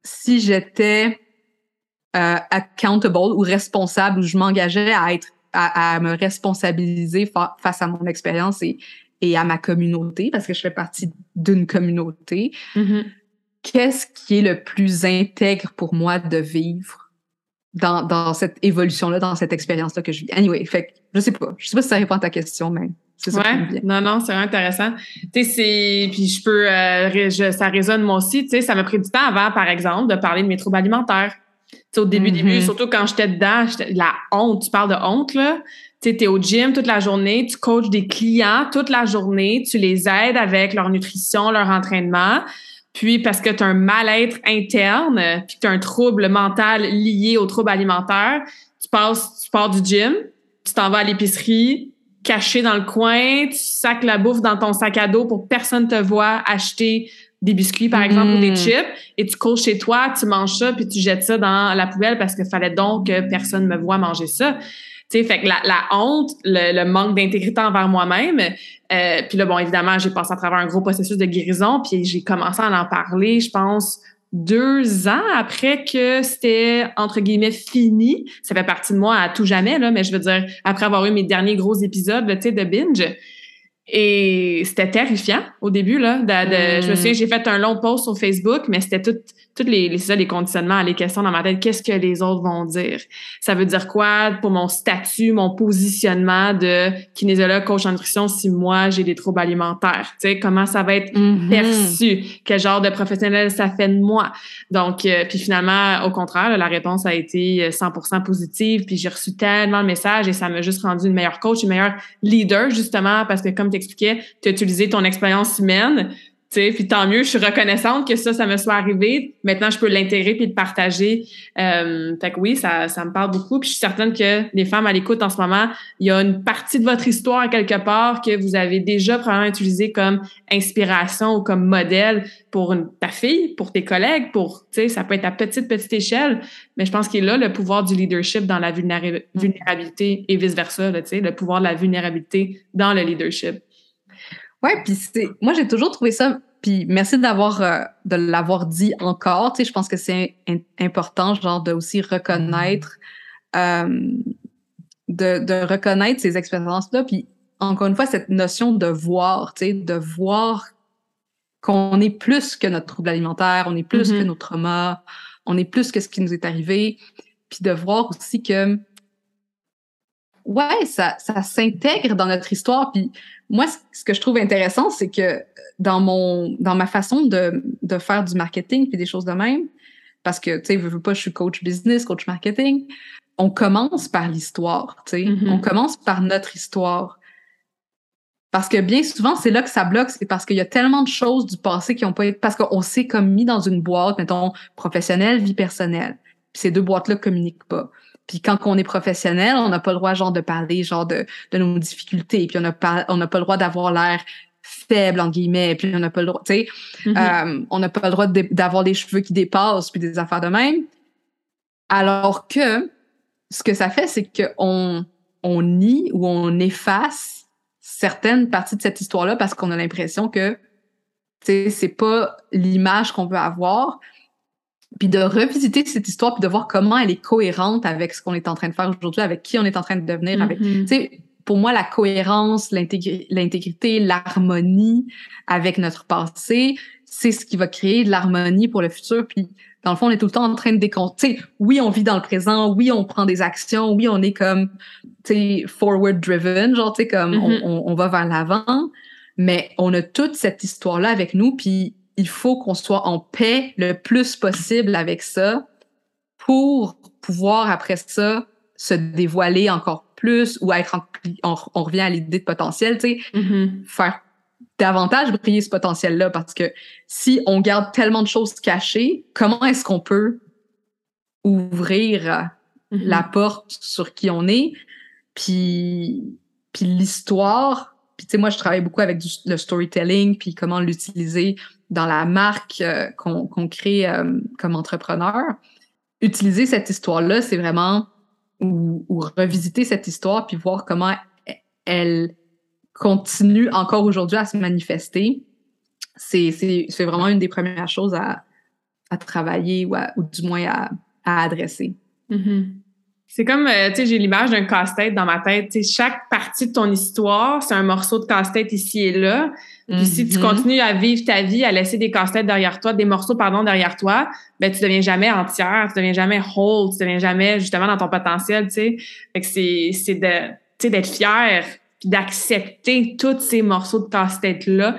si j'étais accountable ou responsable, ou je m'engageais à être à me responsabiliser face à mon expérience et à ma communauté, parce que je fais partie d'une communauté. Mm-hmm. Qu'est-ce qui est le plus intègre pour moi de vivre dans cette évolution-là, dans cette expérience-là que je vis? Anyway, fait je sais pas si ça répond à ta question, mais c'est ça. Ouais, non, c'est intéressant. Tu sais, puis je peux, ça résonne moi aussi, tu sais, ça m'a pris du temps avant, par exemple, de parler de mes troubles alimentaires. Tu sais, au début, surtout quand j'étais dedans, la honte, tu parles de honte, là. Tu sais, t'es au gym toute la journée, tu coaches des clients toute la journée, tu les aides avec leur nutrition, leur entraînement. Puis, parce que t'as un mal-être interne, puis que t'as un trouble mental lié au trouble alimentaire, tu pars du gym, tu t'en vas à l'épicerie, caché dans le coin, tu sacs la bouffe dans ton sac à dos pour que personne te voit acheter des biscuits, par exemple, ou des chips, et tu cours chez toi, tu manges ça, puis tu jettes ça dans la poubelle parce que fallait donc que personne me voie manger ça. Tu sais, fait que la honte, le manque d'intégrité envers moi-même, puis là, bon, évidemment, j'ai passé à travers un gros processus de guérison, puis j'ai commencé à en parler, je pense, 2 ans après que c'était, entre guillemets, fini. Ça fait partie de moi à tout jamais, là, mais je veux dire, après avoir eu mes derniers gros épisodes, tu sais, de binge. Et c'était terrifiant au début, là. Je me souviens, j'ai fait un long post sur Facebook, mais c'était toutes les conditionnements, les questions dans ma tête. Qu'est-ce que les autres vont dire? Ça veut dire quoi pour mon statut, mon positionnement de kinésologue, coach en nutrition si moi, j'ai des troubles alimentaires? Tu sais, comment ça va être perçu? Quel genre de professionnel ça fait de moi? Donc, puis finalement, au contraire, là, la réponse a été 100% positive, puis j'ai reçu tellement de messages et ça m'a juste rendu une meilleure coach, une meilleure leader, justement, parce que comme t'expliquais, t'as utilisé ton expérience humaine. Puis tant mieux, je suis reconnaissante que ça me soit arrivé. Maintenant, je peux l'intégrer puis le partager. Fait que oui, ça me parle beaucoup. Puis je suis certaine que les femmes à l'écoute en ce moment, il y a une partie de votre histoire quelque part que vous avez déjà probablement utilisé comme inspiration ou comme modèle pour ta fille, pour tes collègues, pour, tu sais, ça peut être à petite échelle. Mais je pense qu'il y a là le pouvoir du leadership dans la vulnérabilité et vice-versa, tu sais, le pouvoir de la vulnérabilité dans le leadership. Ouais, puis moi j'ai toujours trouvé ça, puis merci de l'avoir dit encore, tu sais, je pense que c'est important, genre de aussi reconnaître, de reconnaître ces expériences-là, puis encore une fois cette notion de voir, tu sais, de voir qu'on est plus que notre trouble alimentaire, on est plus que nos traumas, on est plus que ce qui nous est arrivé, puis de voir aussi que ouais, ça s'intègre dans notre histoire. Puis moi, ce que je trouve intéressant, c'est que dans ma façon de faire du marketing puis des choses de même, parce que, tu sais, je veux pas, je suis coach business, coach marketing, on commence par l'histoire, tu sais. On commence par notre histoire. Parce que bien souvent, c'est là que ça bloque, c'est parce qu'il y a tellement de choses du passé qui n'ont pas été... Parce qu'on s'est comme mis dans une boîte, mettons, professionnelle, vie personnelle. Puis ces deux boîtes-là communiquent pas. Puis quand on est professionnel, on n'a pas le droit genre de parler genre de nos difficultés, puis on n'a pas le droit d'avoir l'air faible entre guillemets, puis on n'a pas le droit, tu sais, on n'a pas le droit d'avoir des cheveux qui dépassent puis des affaires de même. Alors que ce que ça fait, c'est que on nie ou on efface certaines parties de cette histoire-là parce qu'on a l'impression que, tu sais, c'est pas l'image qu'on veut avoir. Puis de revisiter cette histoire, puis de voir comment elle est cohérente avec ce qu'on est en train de faire aujourd'hui, avec qui on est en train de devenir. Avec, tu sais, pour moi, la cohérence, l'intégrité, l'harmonie avec notre passé, c'est ce qui va créer de l'harmonie pour le futur. Puis dans le fond, on est tout le temps en train de décompter. Oui, on vit dans le présent. Oui, on prend des actions. Oui, on est comme, tu sais, forward driven, genre, tu sais, comme on va vers l'avant. Mais on a toute cette histoire-là avec nous, puis il faut qu'on soit en paix le plus possible avec ça pour pouvoir, après ça, se dévoiler encore plus ou être on revient à l'idée de potentiel, tu sais, faire davantage briller ce potentiel-là, parce que si on garde tellement de choses cachées, comment est-ce qu'on peut ouvrir la porte sur qui on est? Puis l'histoire... Puis tu sais, moi, je travaille beaucoup avec le storytelling puis comment l'utiliser dans la marque qu'on crée comme entrepreneur. Utiliser cette histoire-là, c'est vraiment ou revisiter cette histoire puis voir comment elle continue encore aujourd'hui à se manifester, c'est vraiment une des premières choses à travailler ou du moins à adresser. Mm-hmm. C'est comme, tu sais, j'ai l'image d'un casse-tête dans ma tête. Tu sais, chaque partie de ton histoire, c'est un morceau de casse-tête ici et là. Puis si tu continues à vivre ta vie, à laisser des casse-têtes derrière toi, des morceaux, pardon, derrière toi, ben tu deviens jamais entière, tu deviens jamais whole, tu deviens jamais justement dans ton potentiel, tu sais. Fait que c'est de, tu sais, d'être fière puis d'accepter tous ces morceaux de casse-tête là.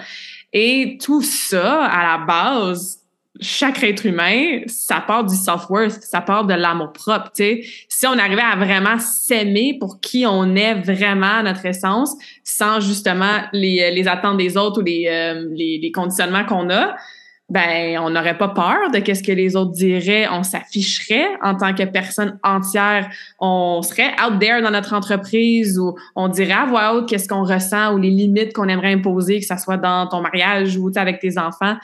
Et tout ça, à la base, chaque être humain, ça part du self-worth, ça part de l'amour-propre, tu sais. Si on arrivait à vraiment s'aimer pour qui on est vraiment, notre essence, sans justement les attentes des autres ou les conditionnements qu'on a, ben on n'aurait pas peur de qu'est-ce que les autres diraient, on s'afficherait en tant que personne entière, on serait out there dans notre entreprise ou on dirait à voix haute qu'est-ce qu'on ressent ou les limites qu'on aimerait imposer, que ça soit dans ton mariage ou avec tes enfants.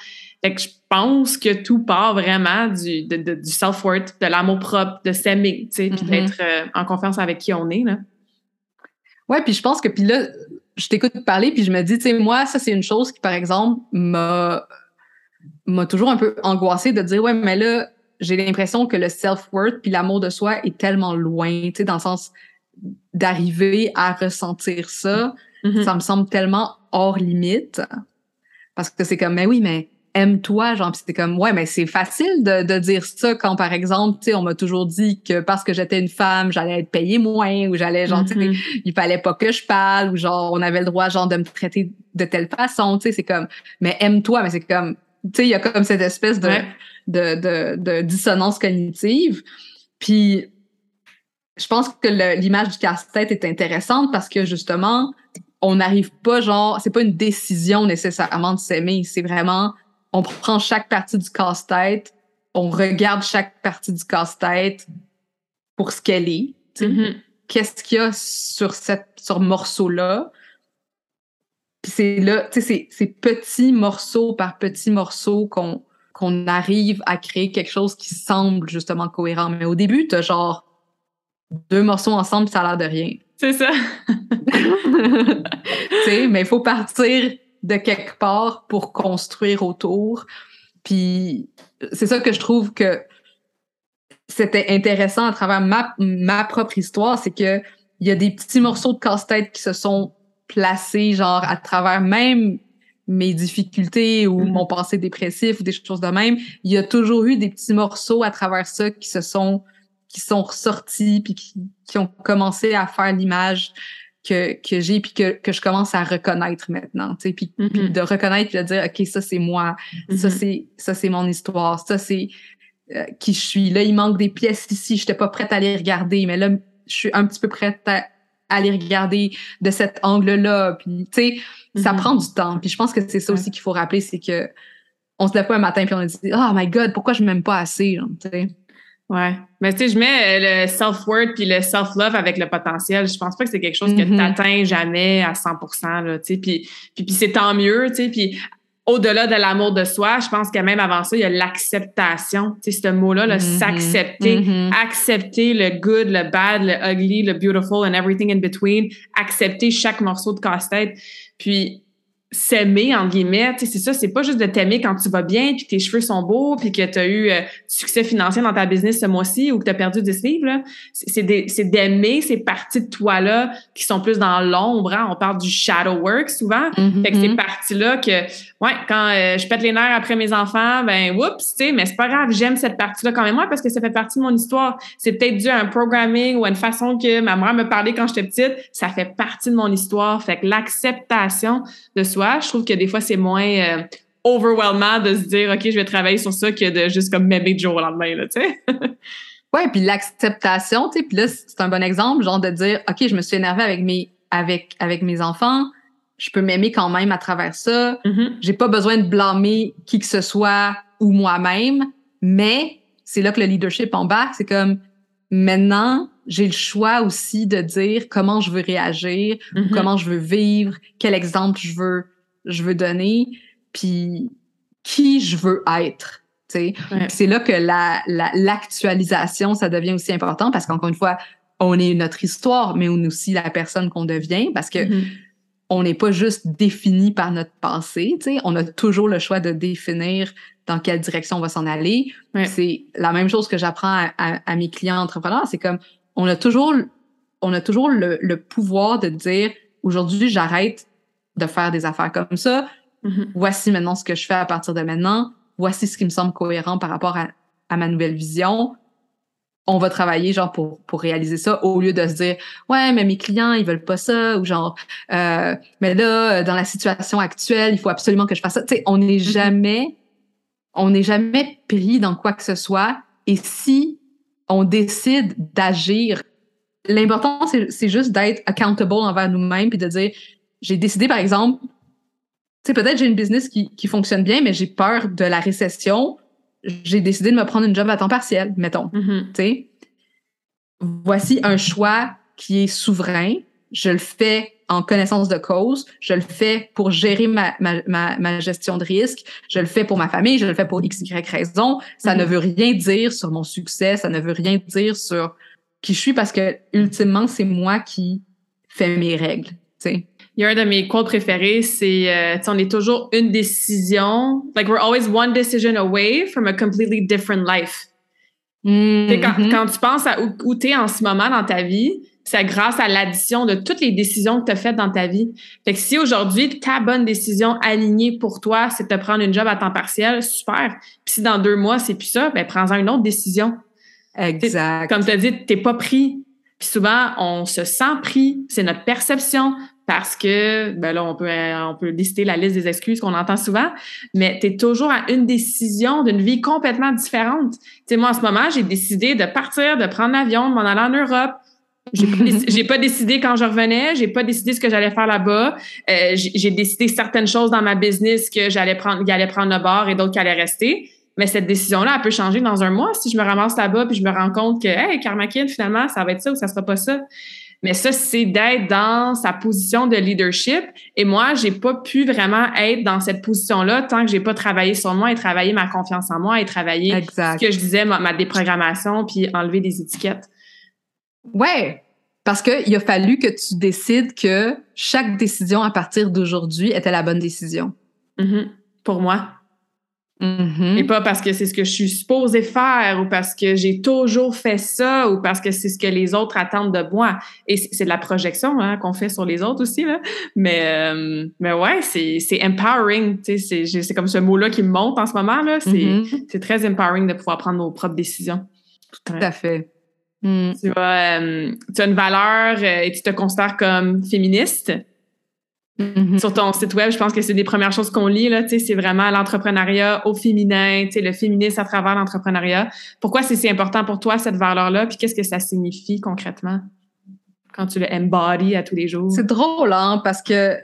Fait que je pense que tout part vraiment du self-worth, de l'amour-propre, de s'aimer, tu sais, puis d'être en confiance avec qui on est, là. Ouais, puis je pense que, puis là, je t'écoute parler, puis je me dis, tu sais, moi, ça, c'est une chose qui, par exemple, m'a toujours un peu angoissée de dire, ouais, mais là, j'ai l'impression que le self-worth puis l'amour de soi est tellement loin, tu sais, dans le sens d'arriver à ressentir ça, ça me semble tellement hors limite, parce que c'est comme, mais oui, mais aime-toi, genre, pis c'était comme, ouais, mais c'est facile de dire ça quand, par exemple, tu sais, on m'a toujours dit que parce que j'étais une femme, j'allais être payée moins, ou j'allais, genre, tu sais, il fallait pas que je parle, ou genre, on avait le droit, genre, de me traiter de telle façon, tu sais, c'est comme, mais aime-toi, mais c'est comme, tu sais, il y a comme cette espèce de dissonance cognitive. Puis, je pense que l'image du casse-tête est intéressante parce que, justement, on n'arrive pas, genre, c'est pas une décision nécessairement de s'aimer, c'est vraiment, on prend chaque partie du casse-tête, on regarde chaque partie du casse-tête pour ce qu'elle est. Qu'est-ce qu'il y a sur morceau-là? Puis c'est là, tu sais, c'est petit morceau par petit morceau qu'on arrive à créer quelque chose qui semble justement cohérent. Mais au début, t'as genre deux morceaux ensemble, ça a l'air de rien. C'est ça. Tu sais, mais il faut partir de quelque part pour construire autour. Puis c'est ça que je trouve que c'était intéressant à travers ma propre histoire, c'est que il y a des petits morceaux de casse-tête qui se sont placés genre à travers même mes difficultés ou mon passé dépressif ou des choses de même. Il y a toujours eu des petits morceaux à travers ça qui sont ressortis puis qui ont commencé à faire l'image que j'ai puis que je commence à reconnaître maintenant, tu sais, puis de reconnaître puis de dire OK, ça c'est moi, ça c'est mon histoire, ça c'est qui je suis. Là il manque des pièces ici, j'étais pas prête à les regarder, mais là je suis un petit peu prête à les regarder de cet angle-là, puis tu sais, ça prend du temps. Puis je pense que c'est ça aussi qu'il faut rappeler, c'est que on se lève pas un matin puis on dit oh my god, pourquoi je m'aime pas assez, genre, tu sais. Ouais, mais tu sais, je mets le self-worth puis le self-love avec le potentiel. Je pense pas que c'est quelque chose que t'atteins jamais à 100%, là, tu sais, puis c'est tant mieux, tu sais, puis au-delà de l'amour de soi, je pense que même avant ça, il y a l'acceptation, tu sais, ce mot-là, là, s'accepter, accepter le good, le bad, le ugly, le beautiful and everything in between, accepter chaque morceau de casse-tête, puis s'aimer, entre guillemets, tu sais, c'est ça, c'est pas juste de t'aimer quand tu vas bien, puis que tes cheveux sont beaux, puis que t'as eu succès financier dans ta business ce mois-ci, ou que t'as perdu 10 livres, là. C'est d'aimer ces parties de toi-là qui sont plus dans l'ombre, hein. On parle du shadow work, souvent. Fait que ces parties-là que, ouais, quand je pète les nerfs après mes enfants, ben, oups, tu sais, mais c'est pas grave, j'aime cette partie-là quand même, moi, parce que ça fait partie de mon histoire. C'est peut-être dû à un programming ou à une façon que ma mère me parlait quand j'étais petite, ça fait partie de mon histoire. Fait que l'acceptation de soi, je trouve que des fois, c'est moins overwhelmant de se dire « OK, je vais travailler sur ça » que de juste comme m'aimer du jour au lendemain, là, tu sais. Oui, puis l'acceptation, tu sais, puis là, c'est un bon exemple, genre de dire « OK, je me suis énervée avec mes enfants, je peux m'aimer quand même à travers ça, j'ai pas besoin de blâmer qui que ce soit ou moi-même, mais c'est là que le leadership embarque, c'est comme maintenant, j'ai le choix aussi de dire comment je veux réagir, comment je veux vivre, quel exemple je veux donner, puis qui je veux être, tu sais. Ouais. C'est là que l'actualisation, ça devient aussi important parce qu'encore une fois, on est notre histoire, mais on est aussi la personne qu'on devient, parce que on n'est pas juste défini par notre passé, tu sais, on a toujours le choix de définir dans quelle direction on va s'en aller. Ouais. C'est la même chose que j'apprends à mes clients entrepreneurs, c'est comme on a toujours le pouvoir de dire aujourd'hui j'arrête de faire des affaires comme ça. Voici maintenant ce que je fais à partir de maintenant. Voici ce qui me semble cohérent par rapport à ma nouvelle vision. On va travailler genre pour réaliser ça, au lieu de se dire ouais mais mes clients ils veulent pas ça, ou genre mais là dans la situation actuelle il faut absolument que je fasse ça. Tu sais, on n'est jamais pris dans quoi que ce soit, et si on décide d'agir, l'important c'est juste d'être accountable envers nous-mêmes, puis de dire j'ai décidé par exemple, tu sais, peut-être j'ai une business qui fonctionne bien mais j'ai peur de la récession. J'ai décidé de me prendre une job à temps partiel, mettons. Tu sais, voici un choix qui est souverain. Je le fais en connaissance de cause. Je le fais pour gérer ma gestion de risque. Je le fais pour ma famille. Je le fais pour x, y raison. Ça ne veut rien dire sur mon succès. Ça ne veut rien dire sur qui je suis, parce que ultimement, c'est moi qui fais mes règles. Tu sais. Il y a un de mes quotes préférés, c'est on est toujours une décision, like we're always one decision away from a completely different life. Quand tu penses à où tu es en ce moment dans ta vie, c'est grâce à l'addition de toutes les décisions que tu as faites dans ta vie. Fait que si aujourd'hui, ta bonne décision alignée pour toi, c'est de te prendre une job à temps partiel, super. Puis si dans 2 mois, c'est plus ça, ben prends-en une autre décision. Exact. Comme tu as dit, t'es pas pris. Puis souvent, on se sent pris. C'est notre perception. Parce que, ben là, on peut lister la liste des excuses qu'on entend souvent, mais t'es toujours à une décision d'une vie complètement différente. Tu sais, moi, en ce moment, j'ai décidé de partir, de prendre l'avion, de m'en aller en Europe. J'ai pas décidé quand je revenais, j'ai pas décidé ce que j'allais faire là-bas. J'ai décidé certaines choses dans ma business que qui allaient prendre le bord et d'autres qui allaient rester. Mais cette décision-là, elle peut changer dans 1 mois si je me ramasse là-bas puis je me rends compte que, hey, Karmakin, finalement, ça va être ça ou ça sera pas ça. Mais ça, c'est d'être dans sa position de leadership. Et moi, j'ai pas pu vraiment être dans cette position-là tant que j'ai pas travaillé sur moi et travaillé ma confiance en moi et travaillé ce que je disais, ma déprogrammation, puis enlever des étiquettes. Ouais, parce qu'il a fallu que tu décides que chaque décision à partir d'aujourd'hui était la bonne décision. Pour moi. Et pas parce que c'est ce que je suis supposée faire, ou parce que j'ai toujours fait ça, ou parce que c'est ce que les autres attendent de moi. Et c'est de la projection hein, qu'on fait sur les autres aussi là. Mais ouais, c'est empowering. Tu sais, c'est comme ce mot-là qui me monte en ce moment là. C'est très empowering de pouvoir prendre nos propres décisions. Tout à fait. Tu as une valeur et tu te considères comme féministe. Sur ton site web, je pense que c'est des premières choses qu'on lit, là, tu sais, c'est vraiment l'entrepreneuriat au féminin, tu sais, le féminisme à travers l'entrepreneuriat. Pourquoi c'est si important pour toi, cette valeur-là, puis qu'est-ce que ça signifie concrètement quand tu le embodies à tous les jours? C'est drôle, hein, parce que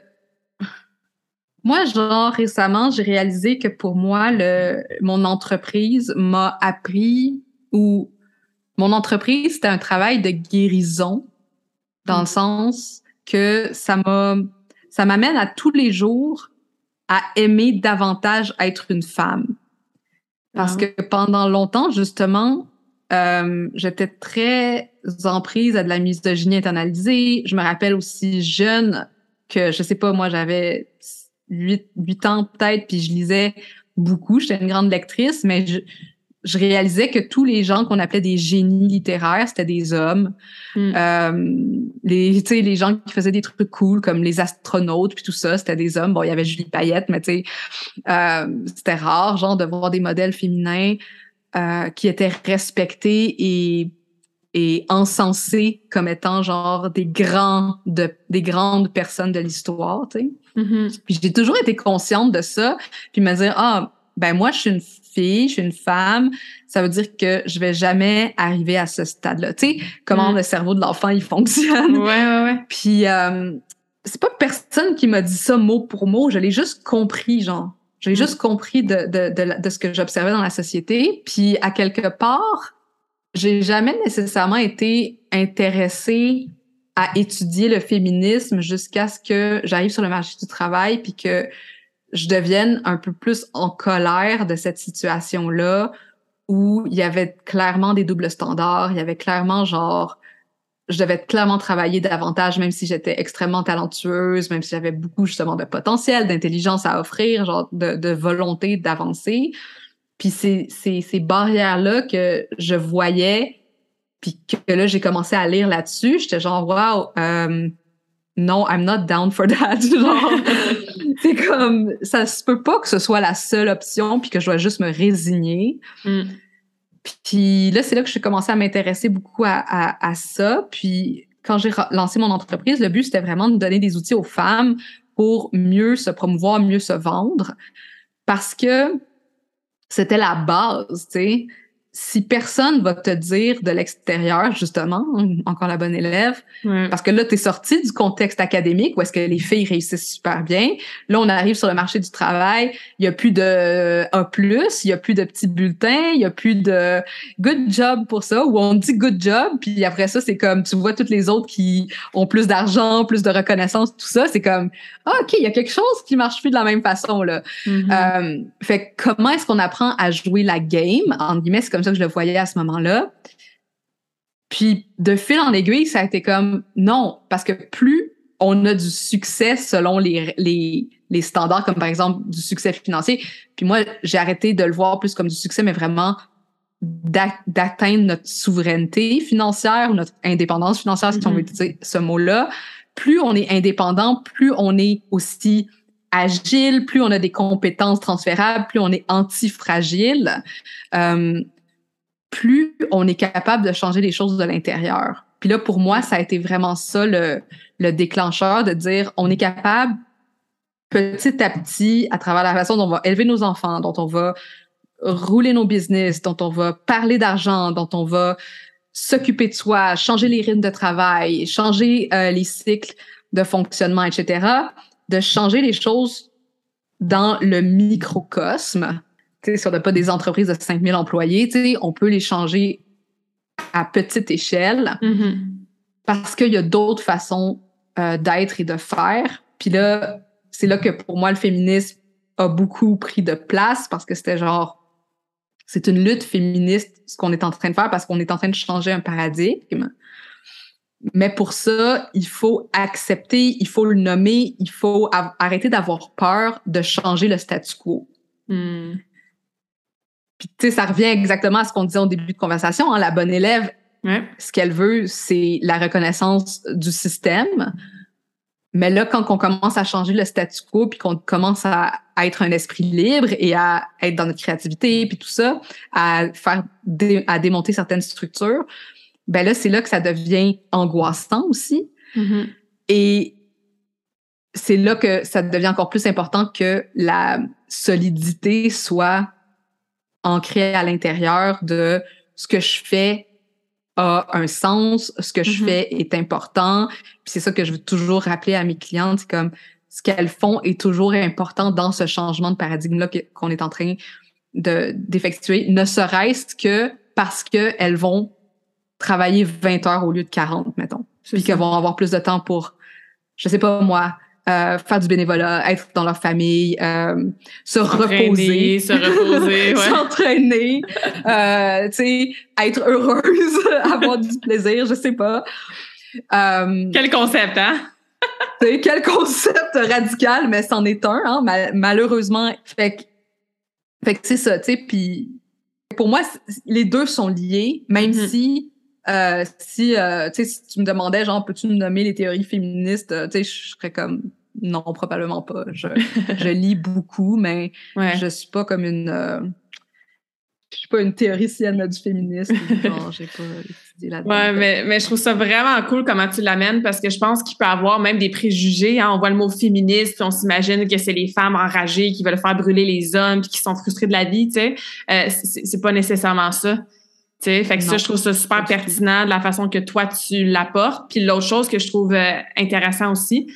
moi, genre, récemment, j'ai réalisé que pour moi, mon entreprise m'a appris, ou mon entreprise, c'était un travail de guérison, dans le sens que ça m'amène à tous les jours à aimer davantage être une femme. Parce que pendant longtemps, justement, j'étais très en prise à de la misogynie internalisée. Je me rappelle aussi jeune que, je sais pas, moi, j'avais 8 ans peut-être, puis je lisais beaucoup. J'étais une grande lectrice, mais je réalisais que tous les gens qu'on appelait des génies littéraires, c'était des hommes. Tu sais, les gens qui faisaient des trucs cool, comme les astronautes, puis tout ça, c'était des hommes. Bon, il y avait Julie Payette, mais tu sais, c'était rare, genre, de voir des modèles féminins qui étaient respectés et encensés comme étant, genre, des grandes personnes de l'histoire, tu sais. Puis j'ai toujours été consciente de ça, puis me dire, ben moi, je suis une fille, je suis une femme, ça veut dire que je vais jamais arriver à ce stade-là. Tu sais, comment le cerveau de l'enfant, il fonctionne. Ouais. Puis, c'est pas personne qui m'a dit ça mot pour mot, je l'ai juste compris, genre. Je l'ai juste compris de ce que j'observais dans la société. Puis, à quelque part, j'ai jamais nécessairement été intéressée à étudier le féminisme jusqu'à ce que j'arrive sur le marché du travail, puis que je devienne un peu plus en colère de cette situation-là où il y avait clairement des doubles standards, il y avait clairement genre je devais clairement travailler davantage, même si j'étais extrêmement talentueuse, même si j'avais beaucoup justement de potentiel, d'intelligence à offrir, genre de volonté d'avancer. Puis ces barrières-là que je voyais, puis que là, j'ai commencé à lire là-dessus, j'étais genre « Wow, no, I'm not down for that. » Genre, c'est comme, ça se peut pas que ce soit la seule option, puis que je dois juste me résigner. Mm. Puis là, c'est là que j'ai commencé à m'intéresser beaucoup à ça. Puis quand j'ai lancé mon entreprise, le but, c'était vraiment de donner des outils aux femmes pour mieux se promouvoir, mieux se vendre. Parce que c'était la base, tu sais. Si personne va te dire de l'extérieur, justement, encore la bonne élève, ouais. Parce que là, t'es sortie du contexte académique où est-ce que les filles réussissent super bien. Là, on arrive sur le marché du travail, il y a plus de A+, il y a plus de petits bulletins, il y a plus de good job pour ça, où on dit good job, puis après ça, c'est comme, tu vois toutes les autres qui ont plus d'argent, plus de reconnaissance, tout ça, c'est comme, ah, OK, il y a quelque chose qui marche plus de la même façon, là. Mm-hmm. Fait comment est-ce qu'on apprend à jouer la game, entre guillemets, c'est comme ça que je le voyais à ce moment-là. Puis, de fil en aiguille, ça a été comme non, parce que plus on a du succès selon les standards, comme par exemple du succès financier, puis moi, j'ai arrêté de le voir plus comme du succès, mais vraiment d'atteindre notre souveraineté financière ou notre indépendance financière, si on veut dire ce mot-là. Plus on est indépendant, plus on est aussi agile, plus on a des compétences transférables, plus on est anti-fragile. Plus on est capable de changer les choses de l'intérieur. Puis là, pour moi, ça a été vraiment ça, le déclencheur, de dire on est capable, petit à petit, à travers la façon dont on va élever nos enfants, dont on va rouler nos business, dont on va parler d'argent, dont on va s'occuper de soi, changer les rythmes de travail, changer les cycles de fonctionnement, etc., de changer les choses dans le microcosme. Si on n'a pas des entreprises de 5000 employés, on peut les changer à petite échelle parce qu'il y a d'autres façons d'être et de faire. Puis là, c'est là que pour moi, le féminisme a beaucoup pris de place parce que c'était genre, c'est une lutte féministe ce qu'on est en train de faire parce qu'on est en train de changer un paradigme. Mais pour ça, il faut accepter, il faut le nommer, il faut arrêter d'avoir peur de changer le statu quo. Mm. Puis, tu sais, ça revient exactement à ce qu'on disait au début de conversation. Hein, la bonne élève, ce qu'elle veut, c'est la reconnaissance du système. Mais là, quand on commence à changer le statu quo puis qu'on commence à être un esprit libre et à être dans notre créativité puis tout ça, à démonter certaines structures, ben là, c'est là que ça devient angoissant aussi. Mm-hmm. Et c'est là que ça devient encore plus important que la solidité soit ancrée à l'intérieur de ce que je fais a un sens, ce que je fais est important. Puis c'est ça que je veux toujours rappeler à mes clientes, c'est comme ce qu'elles font est toujours important dans ce changement de paradigme-là qu'on est en train d'effectuer, ne serait-ce que parce qu'elles vont travailler 20 heures au lieu de 40, mettons. Puis qu'elles vont avoir plus de temps pour, je sais pas moi, faire du bénévolat, être dans leur famille, se reposer, s'entraîner, tu sais, être heureuse, avoir du plaisir, je sais pas. Quel concept, hein? Quel concept radical, mais c'en est un, hein, malheureusement. Fait que c'est ça, tu sais, puis pour moi, les deux sont liés, même si tu me demandais, genre, peux-tu nous nommer les théories féministes, tu sais, je serais comme, non, probablement pas. Je lis beaucoup, mais je suis pas comme je suis pas une théoricienne du féminisme. Genre, j'ai pas étudié là-dedans. Ouais, mais je trouve ça vraiment cool comment tu l'amènes, parce que je pense qu'il peut y avoir même des préjugés. Hein. On voit le mot féministe, puis on s'imagine que c'est les femmes enragées qui veulent faire brûler les hommes, puis qui sont frustrées de la vie, tu sais. C'est pas nécessairement ça. T'sais, fait que non, ça, je trouve ça super pertinent de la façon que toi, tu l'apportes. Puis l'autre chose que je trouve intéressant aussi,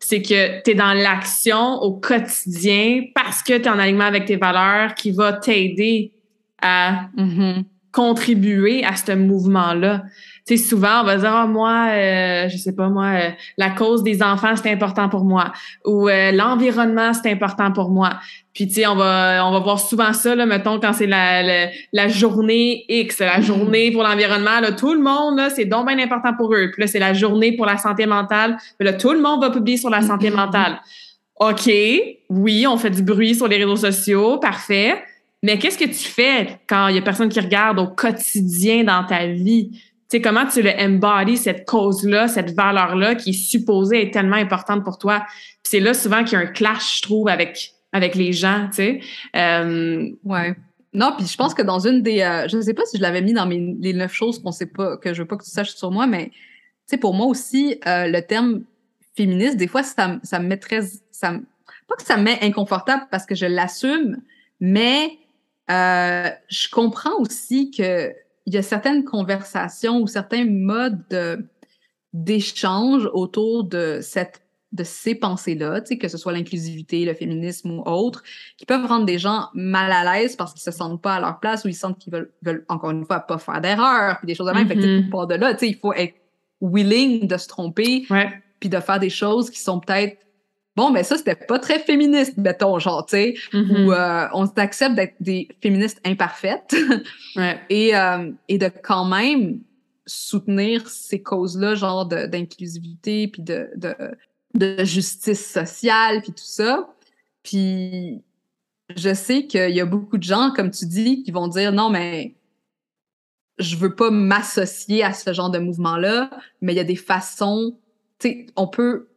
c'est que tu es dans l'action au quotidien parce que tu es en alignement avec tes valeurs qui va t'aider à contribuer à ce mouvement-là. Tu sais, souvent, on va dire, ah, moi, je sais pas, moi, la cause des enfants, c'est important pour moi. Ou l'environnement, c'est important pour moi. Puis, tu sais, on va voir souvent ça, là, mettons, quand c'est la journée X, la journée pour l'environnement, là, tout le monde, là, c'est donc bien important pour eux. Puis là, c'est la journée pour la santé mentale. Puis là, tout le monde va publier sur la santé mentale. OK, oui, on fait du bruit sur les réseaux sociaux, parfait. Mais qu'est-ce que tu fais quand il y a personne qui regarde au quotidien dans ta vie? Tu sais, comment tu le embodies, cette cause-là, cette valeur-là qui est supposée être tellement importante pour toi? Puis c'est là souvent qu'il y a un clash, je trouve, avec les gens, tu sais. Ouais. Non, puis je pense que dans une des... je ne sais pas si je l'avais mis dans les 9 choses qu'on sait pas, que je veux pas que tu saches sur moi, mais tu sais, pour moi aussi, le terme féministe, des fois, ça me met très... pas que ça me met inconfortable parce que je l'assume, mais je comprends aussi que il y a certaines conversations ou certains modes d'échange autour de ces pensées-là, tu sais, que ce soit l'inclusivité, le féminisme ou autre, qui peuvent rendre des gens mal à l'aise parce qu'ils se sentent pas à leur place ou ils sentent qu'ils veulent encore une fois, pas faire d'erreur, puis des choses de même. Mm-hmm. Fait que pour de là, tu sais, il faut être willing de se tromper, ouais, puis de faire des choses qui sont peut-être bon, ben ça, c'était pas très féministe, mettons, genre, tu sais, mm-hmm, où on accepte d'être des féministes imparfaites, ouais, et de quand même soutenir ces causes-là, genre d'inclusivité, puis de justice sociale, puis tout ça. Puis je sais qu'il y a beaucoup de gens, comme tu dis, qui vont dire « Non, mais je veux pas m'associer à ce genre de mouvement-là, mais il y a des façons... » Tu sais, on peut...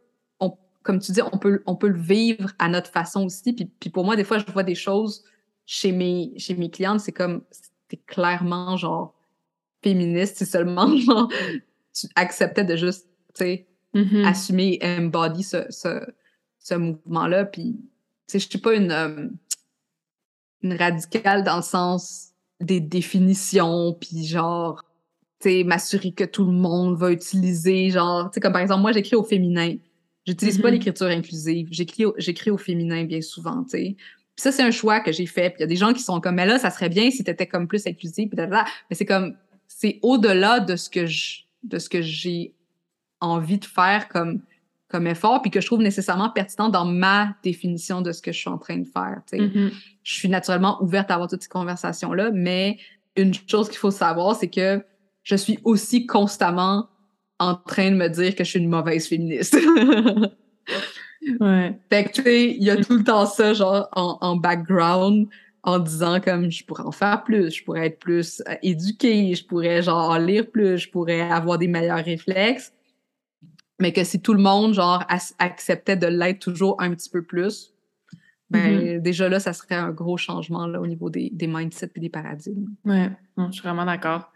Comme tu dis, on peut le vivre à notre façon aussi. Puis pour moi, des fois, je vois des choses chez mes clientes, c'est comme, c'était clairement, genre, féministe, si seulement, genre, tu acceptais de juste, tu sais, mm-hmm, assumer et embody ce mouvement-là. Puis, tu sais, je suis pas une radicale dans le sens des définitions, puis genre, tu sais, m'assurer que tout le monde va utiliser, genre, tu sais, comme par exemple, moi, j'écris au féminin. J'utilise, mm-hmm, pas l'écriture inclusive. J'écris au féminin bien souvent, tu sais. Puis ça, c'est un choix que j'ai fait. Puis il y a des gens qui sont comme, mais là, ça serait bien si t'étais comme plus inclusive, puis là. Mais c'est comme, c'est au-delà de ce que j'ai envie de faire comme effort, puis que je trouve nécessairement pertinent dans ma définition de ce que je suis en train de faire, tu sais. Mm-hmm. Je suis naturellement ouverte à avoir toutes ces conversations-là, mais une chose qu'il faut savoir, c'est que je suis aussi constamment en train de me dire que je suis une mauvaise féministe. Ouais. Fait que, tu sais, il y a tout le temps ça, genre, en background, en disant comme, je pourrais en faire plus, je pourrais être plus éduquée, je pourrais, genre, en lire plus, je pourrais avoir des meilleurs réflexes. Mais que si tout le monde, genre, acceptait de l'être toujours un petit peu plus, ben, mm-hmm, déjà là, ça serait un gros changement, là, au niveau des mindsets et des paradigmes. Ouais, je suis vraiment d'accord.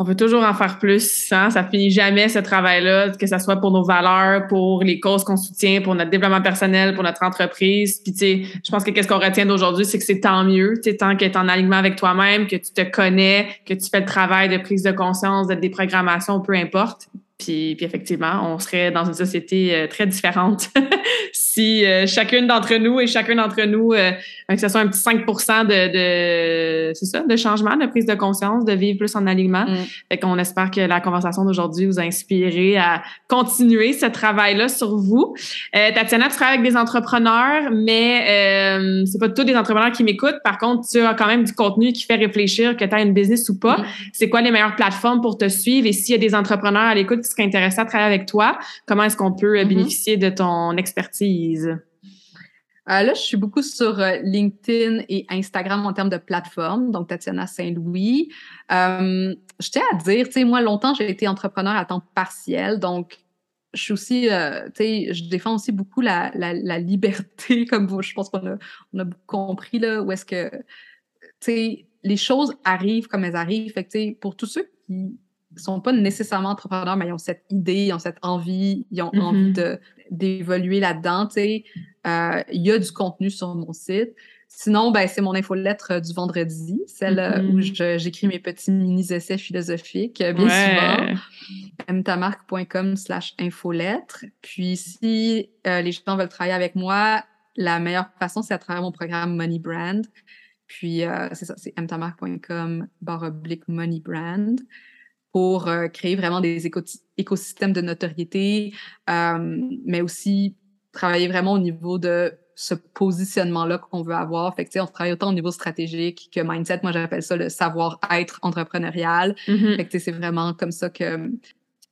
On peut toujours en faire plus, hein? Ça finit jamais, ce travail-là, que ça soit pour nos valeurs, pour les causes qu'on soutient, pour notre développement personnel, pour notre entreprise. Puis, tu sais, je pense que qu'est-ce qu'on retient d'aujourd'hui, c'est que c'est tant mieux, tu sais, tant que t'es en alignement avec toi-même, que tu te connais, que tu fais le travail de prise de conscience, de déprogrammation, peu importe. Puis effectivement, on serait dans une société très différente si chacune d'entre nous et chacun d'entre nous, que ce soit un petit 5% de changement, de prise de conscience, de vivre plus en alignement. Mm. Fait qu'on espère que la conversation d'aujourd'hui vous a inspiré à continuer ce travail-là sur vous. Tatiana, tu travailles avec des entrepreneurs, mais c'est pas tous des entrepreneurs qui m'écoutent. Par contre, tu as quand même du contenu qui fait réfléchir que tu as une business ou pas. Mm. C'est quoi les meilleures plateformes pour te suivre? Et s'il y a des entrepreneurs à l'écoute, ce qui est intéressant à travailler avec toi, comment est-ce qu'on peut bénéficier de ton expertise? Là, je suis beaucoup sur LinkedIn et Instagram en termes de plateforme, donc Tatiana Saint-Louis. Je tiens à dire, tu sais, moi, longtemps, j'ai été entrepreneur à temps partiel, donc je suis aussi, tu sais, je défends aussi beaucoup la liberté, comme vous, je pense qu'on a beaucoup compris, là, où est-ce que, tu sais, les choses arrivent comme elles arrivent. Fait que, tu sais, pour tous ceux qui sont pas nécessairement entrepreneurs, mais ils ont cette idée, ils ont cette envie, ils ont envie d'évoluer là-dedans, tu sais. Il y a du contenu sur mon site. Sinon, ben, c'est mon infolettre du vendredi, celle où j'écris mes petits mini-essais philosophiques, bien souvent. aimeTamarque.com/infolettre. Puis si les gens veulent travailler avec moi, la meilleure façon, c'est à travers mon programme Money Brand. Puis c'est ça, c'est aimeTamarque.com/Money Brand. pour créer vraiment des écosystèmes de notoriété, mais aussi travailler vraiment au niveau de ce positionnement-là qu'on veut avoir. Fait que, tu sais, on travaille autant au niveau stratégique que mindset. Moi, j'appelle ça le savoir-être entrepreneurial. Mm-hmm. Fait que, tu sais, c'est vraiment comme ça que...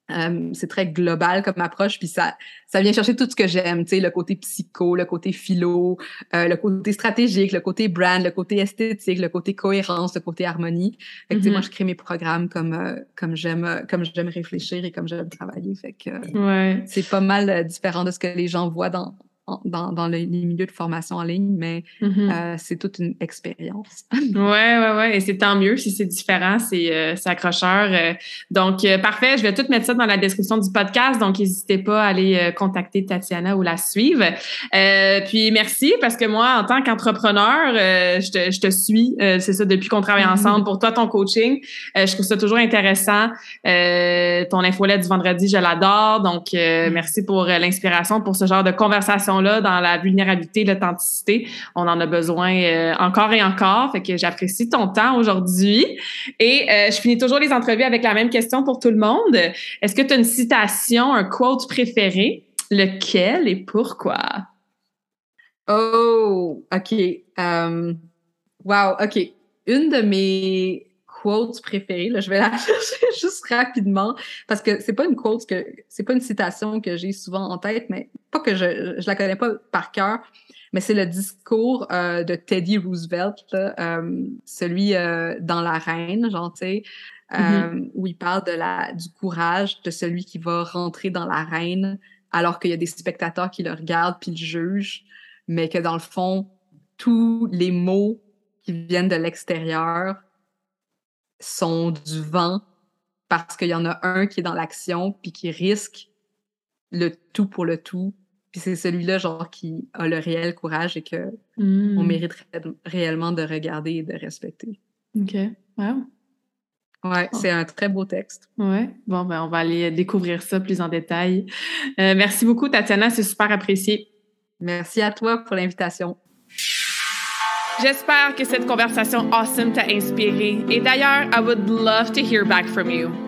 c'est très global comme approche, puis ça vient chercher tout ce que j'aime, tu sais, le côté psycho, le côté philo, le côté stratégique, le côté brand, le côté esthétique, le côté cohérence, le côté harmonie. Fait que, tu sais, moi, je crée mes programmes comme j'aime réfléchir et comme j'aime travailler. Fait que c'est pas mal différent de ce que les gens voient dans les milieux de formation en ligne, mais c'est toute une expérience. Ouais, et c'est tant mieux si c'est différent, c'est accrocheur. Donc, parfait, je vais tout mettre ça dans la description du podcast, donc n'hésitez pas à aller contacter Tatiana ou la suivre. Puis merci, parce que moi, en tant qu'entrepreneur, je te suis, c'est ça, depuis qu'on travaille ensemble. Pour toi, ton coaching, je trouve ça toujours intéressant. Ton infolette du vendredi, je l'adore, donc merci pour l'inspiration, pour ce genre de conversation là, dans la vulnérabilité, l'authenticité. On en a besoin encore et encore. Fait que j'apprécie ton temps aujourd'hui. Et je finis toujours les entrevues avec la même question pour tout le monde. Est-ce que tu as une citation, un quote préféré? Lequel et pourquoi? Oh, OK. Wow, OK. Une de mes quotes préférées, là, je vais la chercher juste rapidement, parce que c'est pas une citation que j'ai souvent en tête, mais pas que je la connais pas par cœur, mais c'est le discours de Teddy Roosevelt, celui dans La Reine, genre, tu sais, où il parle du courage de celui qui va rentrer dans l'arène alors qu'il y a des spectateurs qui le regardent puis le jugent, mais que dans le fond, tous les mots qui viennent de l'extérieur sont du vent, parce qu'il y en a un qui est dans l'action puis qui risque le tout pour le tout. Puis c'est celui-là, genre, qui a le réel courage et que on mérite réellement de regarder et de respecter. OK. Wow. Ouais, c'est un très beau texte. Ouais. Bon, ben on va aller découvrir ça plus en détail. Merci beaucoup, Tatiana. C'est super apprécié. Merci à toi pour l'invitation. J'espère que cette conversation awesome t'a inspiré. Et d'ailleurs, I would love to hear back from you.